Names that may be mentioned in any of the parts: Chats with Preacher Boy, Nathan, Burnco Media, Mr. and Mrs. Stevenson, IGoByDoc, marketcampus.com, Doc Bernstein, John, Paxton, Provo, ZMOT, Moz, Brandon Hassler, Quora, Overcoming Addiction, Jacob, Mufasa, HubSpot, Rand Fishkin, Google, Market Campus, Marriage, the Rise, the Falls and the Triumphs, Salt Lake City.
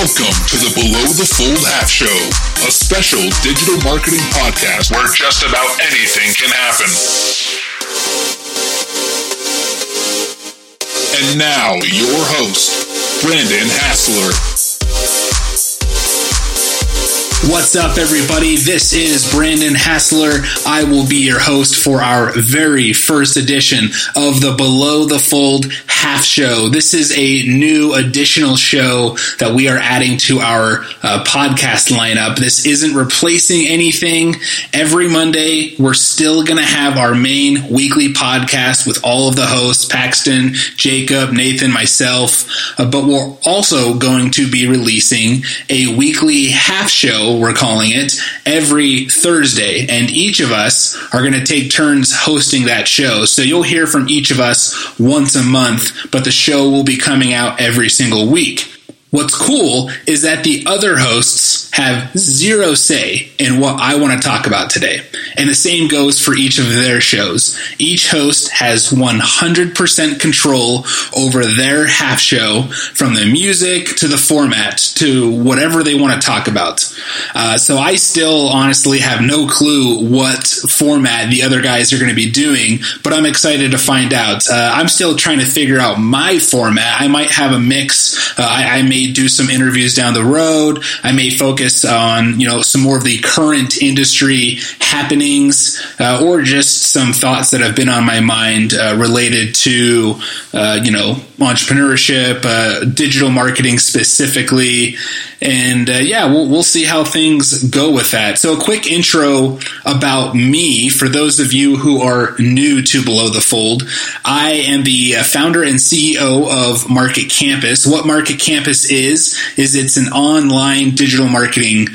Welcome to the Below the Fold Half Show, a special digital marketing podcast where just about anything can happen. And now, your host, Brandon Hassler. What's up, everybody? This is Brandon Hassler. I will be your host for our very first edition of the Below the Fold Half Show. This is a new additional show that we are adding to our podcast lineup. This isn't replacing anything. Every Monday, we're still going to have our main weekly podcast with all of the hosts, Paxton, Jacob, Nathan, myself, but we're also going to be releasing a weekly half show, we're calling it, every Thursday, and each of us are going to take turns hosting that show. So you'll hear from each of us once a month, but the show will be coming out every single week. What's cool is that the other hosts have zero say in what I want to talk about today. And the same goes for each of their shows. Each host has 100% control over their half show, from the music to the format to whatever they want to talk about. So I still honestly have no clue what format the other guys are going to be doing, but I'm excited to find out. I'm still trying to figure out my format. I might have a mix. I may do some interviews down the road. I may focus on, some more of the current industry happenings, or just some thoughts that have been on my mind related to, entrepreneurship, digital marketing specifically. And we'll see how things go with that. So a quick intro about me for those of you who are new to Below the Fold. I am the founder and CEO of Market Campus. What Market Campus is it's an online digital marketing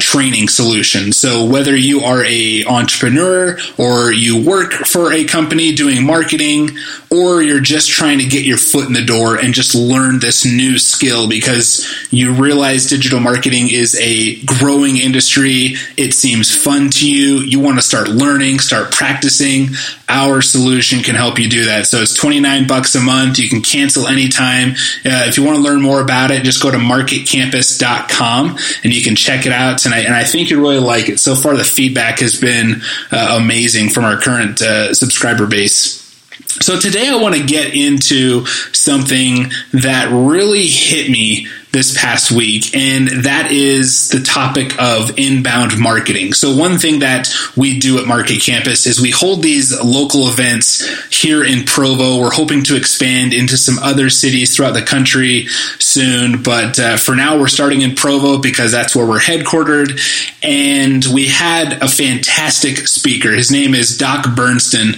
training solution. So whether you are an entrepreneur or you work for a company doing marketing, or you're just trying to get your foot in the door and just learn this new skill because you realize digital marketing is a growing industry. It seems fun to you. You want to start learning, start practicing. Our solution can help you do that. So it's $29 a month. You can cancel anytime. If you want to learn more about it, just go to marketcampus.com and you can check it out. And I think you'll really like it. So far, the feedback has been amazing from our current subscriber base. So today I want to get into something that really hit me this past week, and that is the topic of inbound marketing. So one thing that we do at Market Campus is we hold these local events here in Provo. We're hoping to expand into some other cities throughout the country soon, but for now we're starting in Provo because that's where we're headquartered, and we had a fantastic speaker. His name is Doc Bernstein.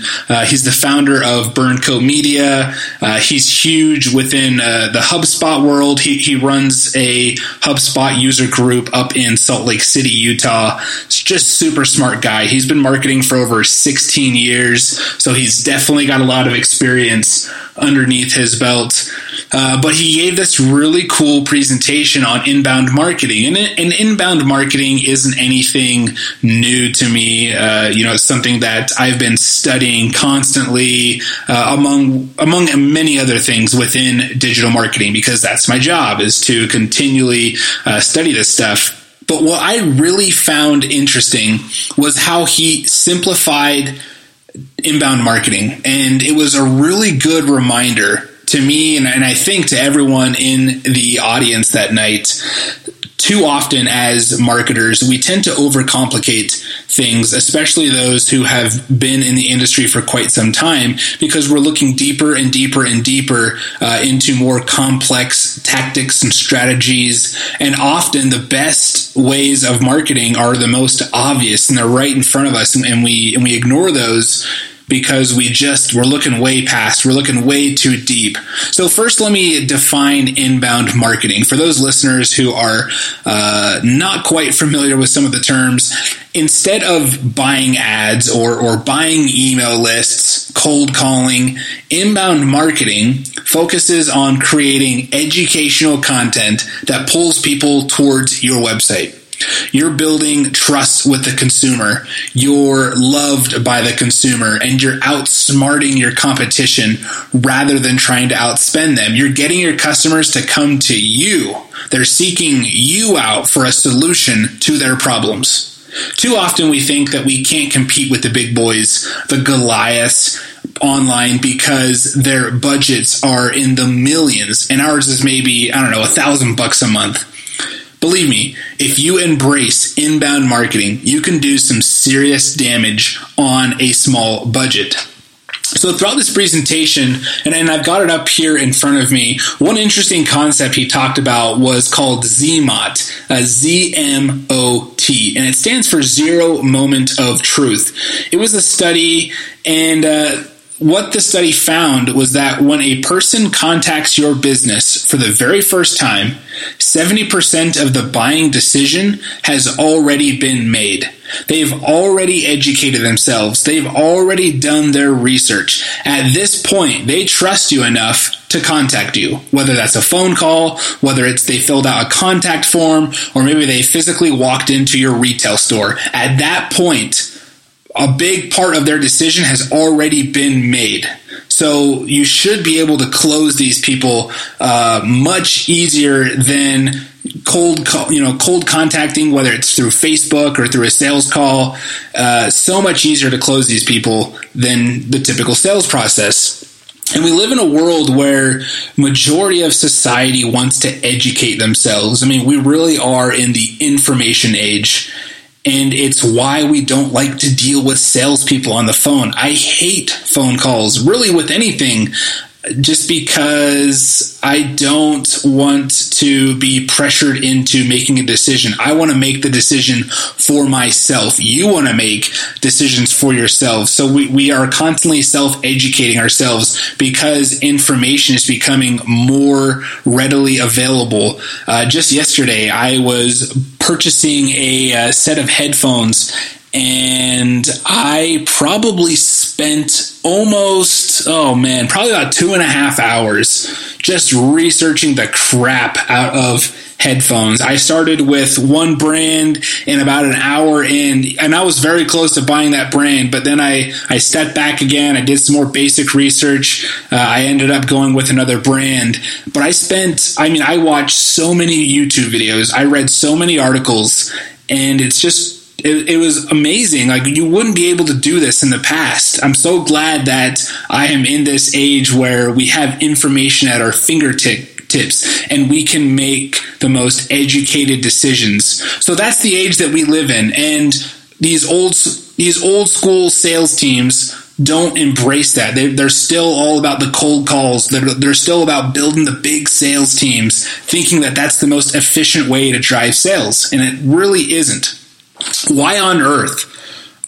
He's the founder of Burnco Media. He's huge within the HubSpot world. He runs a HubSpot user group up in Salt Lake City, Utah. He's just super smart guy. He's been marketing for over 16 years, so he's definitely got a lot of experience underneath his belt. But he gave this really cool presentation on inbound marketing. And inbound marketing isn't anything new to me. It's something that I've been studying constantly, among many other things within digital marketing, because that's my job, is to continually study this stuff. But what I really found interesting was how he simplified inbound marketing. And it was a really good reminder to me, and I think to everyone in the audience that night. Too often as marketers, we tend to overcomplicate things, especially those who have been in the industry for quite some time, because we're looking deeper and deeper and deeper into more complex tactics and strategies. And often the best ways of marketing are the most obvious, and they're right in front of us, and we ignore those because we're looking way past, we're looking way too deep. So first, let me define inbound marketing. For those listeners who are not quite familiar with some of the terms, instead of buying ads or buying email lists, cold calling, inbound marketing focuses on creating educational content that pulls people towards your website. You're building trust with the consumer. You're loved by the consumer, and you're outsmarting your competition rather than trying to outspend them. You're getting your customers to come to you. They're seeking you out for a solution to their problems. Too often we think that we can't compete with the big boys, the Goliaths, online because their budgets are in the millions and ours is maybe, $1,000 a month. Believe me, if you embrace inbound marketing, you can do some serious damage on a small budget. So throughout this presentation, and I've got it up here in front of me, one interesting concept he talked about was called ZMOT, ZMOT, and it stands for Zero Moment of Truth. It was a study, and what the study found was that when a person contacts your business for the very first time, 70% of the buying decision has already been made. They've already educated themselves. They've already done their research. At this point, they trust you enough to contact you, whether that's a phone call, whether it's they filled out a contact form, or maybe they physically walked into your retail store. At that point, a big part of their decision has already been made. So you should be able to close these people much easier than cold contacting, whether it's through Facebook or through a sales call. So much easier to close these people than the typical sales process. And we live in a world where majority of society wants to educate themselves. I mean, we really are in the information age. And it's why we don't like to deal with salespeople on the phone. I hate phone calls, really with anything, just because I don't want to be pressured into making a decision. I want to make the decision for myself. You want to make decisions for yourself. So we are constantly self-educating ourselves because information is becoming more readily available. Just yesterday, I was purchasing a set of headphones, and I probably spent probably about 2.5 hours just researching the crap out of headphones. I started with one brand and about an hour in, and I was very close to buying that brand, but then I stepped back again. I did some more basic research. I ended up going with another brand, but I watched so many YouTube videos. I read so many articles, and it's just, it was amazing. Like, you wouldn't be able to do this in the past. I'm so glad that I am in this age where we have information at our fingertips and we can make the most educated decisions. So that's the age that we live in. And these old school sales teams don't embrace that. They're still all about the cold calls. They're still about building the big sales teams, thinking that that's the most efficient way to drive sales. And it really isn't. Why on earth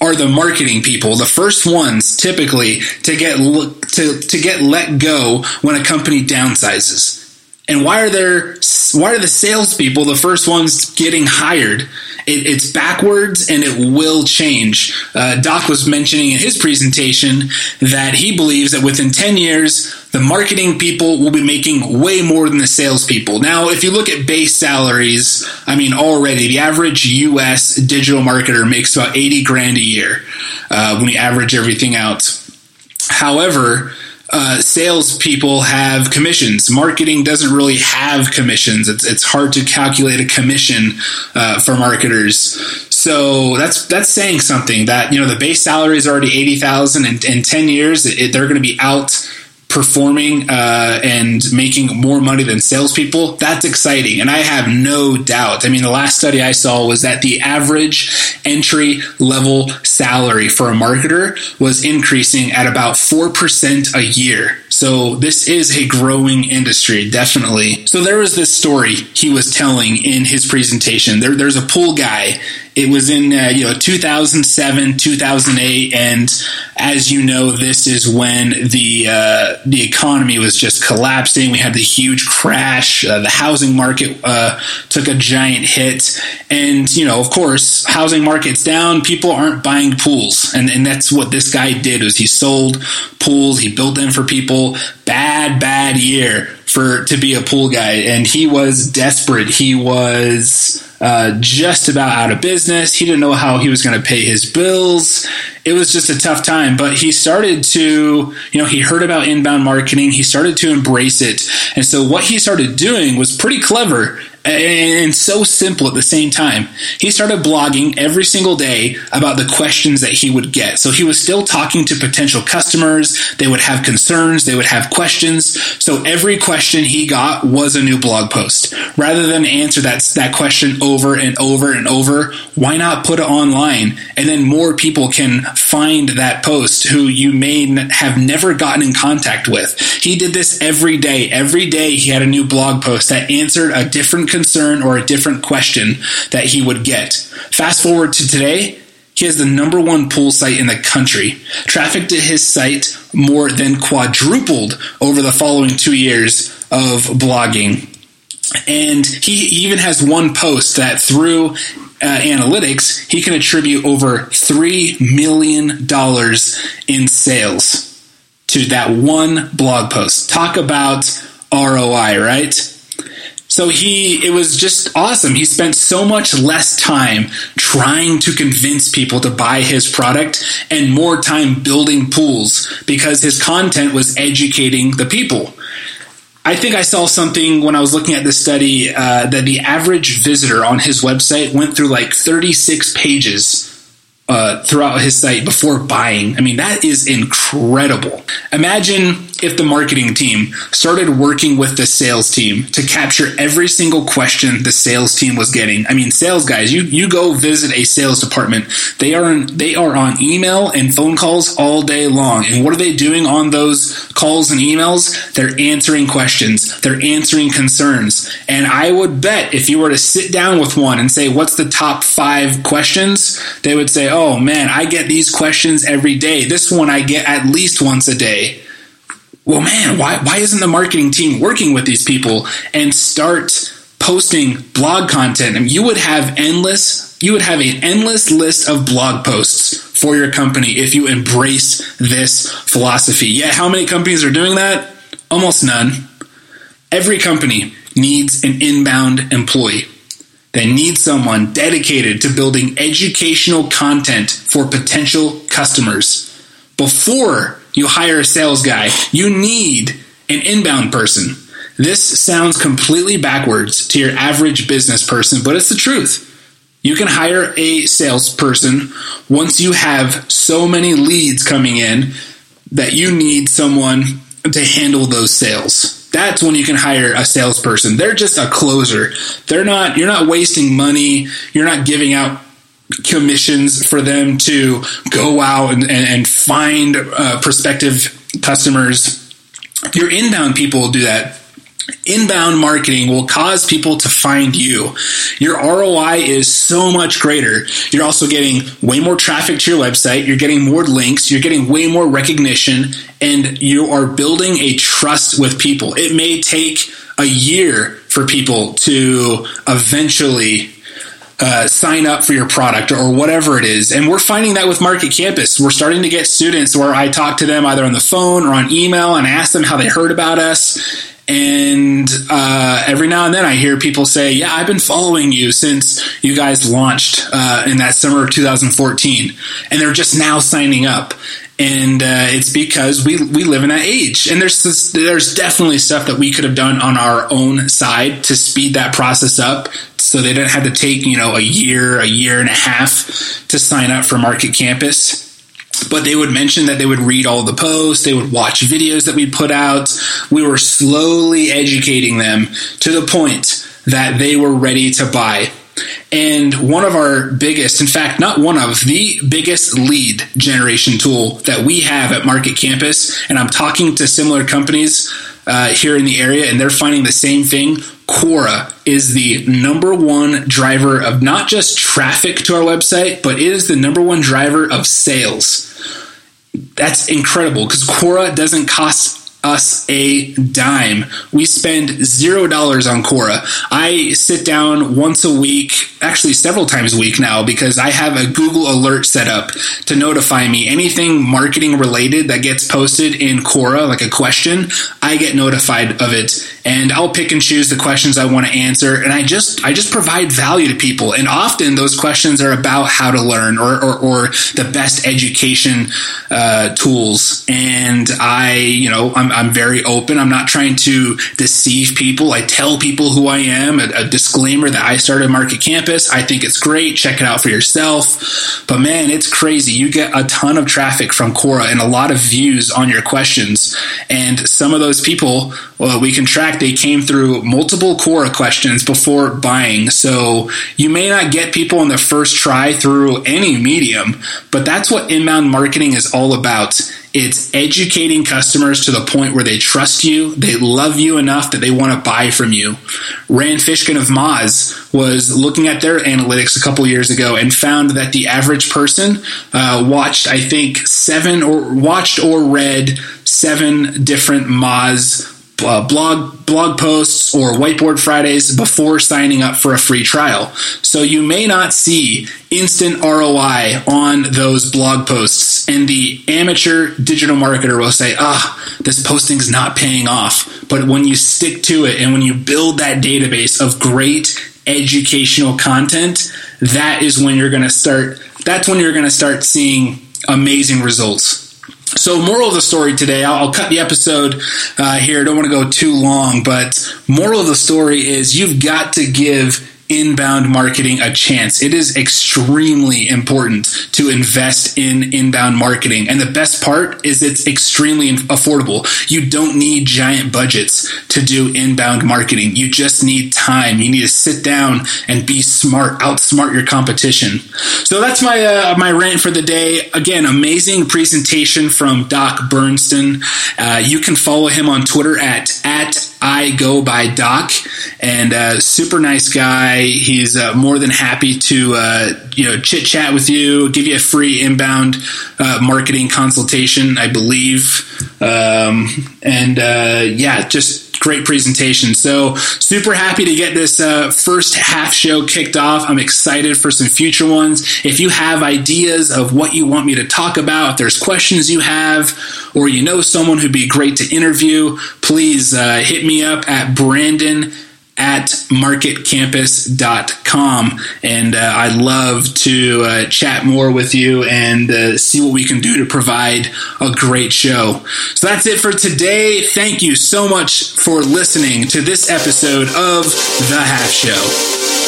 are the marketing people the first ones typically to get let go when a company downsizes? And why are the salespeople the first ones getting hired? It's backwards, and it will change. Doc was mentioning in his presentation that he believes that within 10 years, the marketing people will be making way more than the salespeople. Now, if you look at base salaries, already the average U.S. digital marketer makes about $80,000 a year when you average everything out. However, salespeople have commissions. Marketing doesn't really have commissions. It's hard to calculate a commission for marketers. So that's saying something. That the base salary is already $80,000, and in 10 years they're going to be outperforming and making more money than salespeople. That's exciting, and I have no doubt. The last study I saw was that the average entry-level salary for a marketer was increasing at about 4% a year. So this is a growing industry, definitely. So there was this story he was telling in his presentation. There's a pool guy. It was in 2007, 2008, and as you know, this is when the economy was just collapsing. We had the huge crash. The housing market took a giant hit, and of course, housing market's down. People aren't buying pools, and that's what this guy did. Was he sold pools? He built them for people. Bad year to be a pool guy, and he was desperate. He was just about out of business. He didn't know how he was going to pay his bills. It was just a tough time, but he started to, he heard about inbound marketing. He started to embrace it. And so what he started doing was pretty clever and so simple at the same time. He started blogging every single day about the questions that he would get. So he was still talking to potential customers. They would have concerns. They would have questions. So every question he got was a new blog post. Rather than answer that question over and over and over, why not put it online? And then more people can find that post who you may have never gotten in contact with. He did this every day. Every day he had a new blog post that answered a different concern or a different question that he would get. Fast forward to today, he has the #1 pool site in the country. Traffic to his site more than quadrupled over the following 2 years of blogging. And he even has one post that through analytics, he can attribute over $3 million in sales to that one blog post. Talk about ROI, right? So it was just awesome. He spent so much less time trying to convince people to buy his product and more time building pools because his content was educating the people. I think I saw something when I was looking at this study that the average visitor on his website went through like 36 pages throughout his site before buying. I mean, that is incredible. Imagine if the marketing team started working with the sales team to capture every single question the sales team was getting. I mean, sales guys, you go visit a sales department. They are on email and phone calls all day long. And what are they doing on those calls and emails? They're answering questions. They're answering concerns. And I would bet if you were to sit down with one and say, what's the top 5 questions? They would say, oh man, I get these questions every day. This one I get at least once a day. Well, man, why isn't the marketing team working with these people and start posting blog content? I mean, you would have an endless list of blog posts for your company if you embrace this philosophy. Yet, how many companies are doing that? Almost none. Every company needs an inbound employee. They need someone dedicated to building educational content for potential customers. Before you hire a sales guy, you need an inbound person. This sounds completely backwards to your average business person, but it's the truth. You can hire a salesperson once you have so many leads coming in that you need someone to handle those sales. That's when you can hire a salesperson. They're just a closer. You're not wasting money. You're not giving out commissions for them to go out and find prospective customers. Your inbound people will do that. Inbound marketing will cause people to find you. Your ROI is so much greater. You're also getting way more traffic to your website. You're getting more links. You're getting way more recognition. And you are building a trust with people. It may take a year for people to eventually sign up for your product or whatever it is. And we're finding that with Market Campus. We're starting to get students where I talk to them either on the phone or on email and ask them how they heard about us. And every now and then I hear people say, yeah, I've been following you since you guys launched in that summer of 2014. And they're just now signing up. And it's because we live in that age. And there's definitely stuff that we could have done on our own side to speed that process up so they didn't have to take, a year and a half to sign up for Market Campus. But they would mention that they would read all the posts, they would watch videos that we put out. We were slowly educating them to the point that they were ready to buy. And one of our biggest, in fact, not one of, the biggest lead generation tool that we have at Market Campus, and I'm talking to similar companies here in the area, and they're finding the same thing. Quora is the #1 driver of not just traffic to our website, but it is the #1 driver of sales. That's incredible because Quora doesn't cost us a dime. We spend $0 on Quora. I sit down once a week, actually several times a week now, because I have a Google alert set up to notify me anything marketing related that gets posted in Quora, like a question. I get notified of it, and I'll pick and choose the questions I want to answer, and I just provide value to people. And often those questions are about how to learn or the best education tools. And I'm very open. I'm not trying to deceive people. I tell people who I am, a disclaimer that I started Market Campus. I think it's great. Check it out for yourself. But man, it's crazy. You get a ton of traffic from Quora and a lot of views on your questions. And some of those people, well, we can track, they came through multiple Quora questions before buying. So you may not get people on the first try through any medium, but that's what inbound marketing is all about. It's educating customers to the point where they trust you, they love you enough that they want to buy from you. Rand Fishkin of Moz was looking at their analytics a couple years ago and found that the average person watched or read 7 different Moz blog posts or Whiteboard Fridays before signing up for a free trial. So you may not see instant ROI on those blog posts, and the amateur digital marketer will say, this posting's not paying off. But when you stick to it and when you build that database of great educational content, that's when you're going to start seeing amazing results. So moral of the story today, I'll cut the episode here. I don't want to go too long, but moral of the story is you've got to give inbound marketing a chance. It is extremely important to invest in inbound marketing. And the best part is it's extremely affordable. You don't need giant budgets to do inbound marketing. You just need time. You need to sit down and be smart, outsmart your competition. So that's my rant for the day. Again, amazing presentation from Doc Bernstein. You can follow him on Twitter at IGoByDoc, and super nice guy. He's more than happy to chit chat with you, give you a free inbound marketing consultation, I believe, just. Great presentation. So super happy to get this first half show kicked off. I'm excited for some future ones. If you have ideas of what you want me to talk about, if there's questions you have, or you know someone who'd be great to interview, please hit me up at Brandon@marketcampus.com, and I'd love to chat more with you and see what we can do to provide a great show. So that's it for today. Thank you so much for listening to this episode of The Half Show.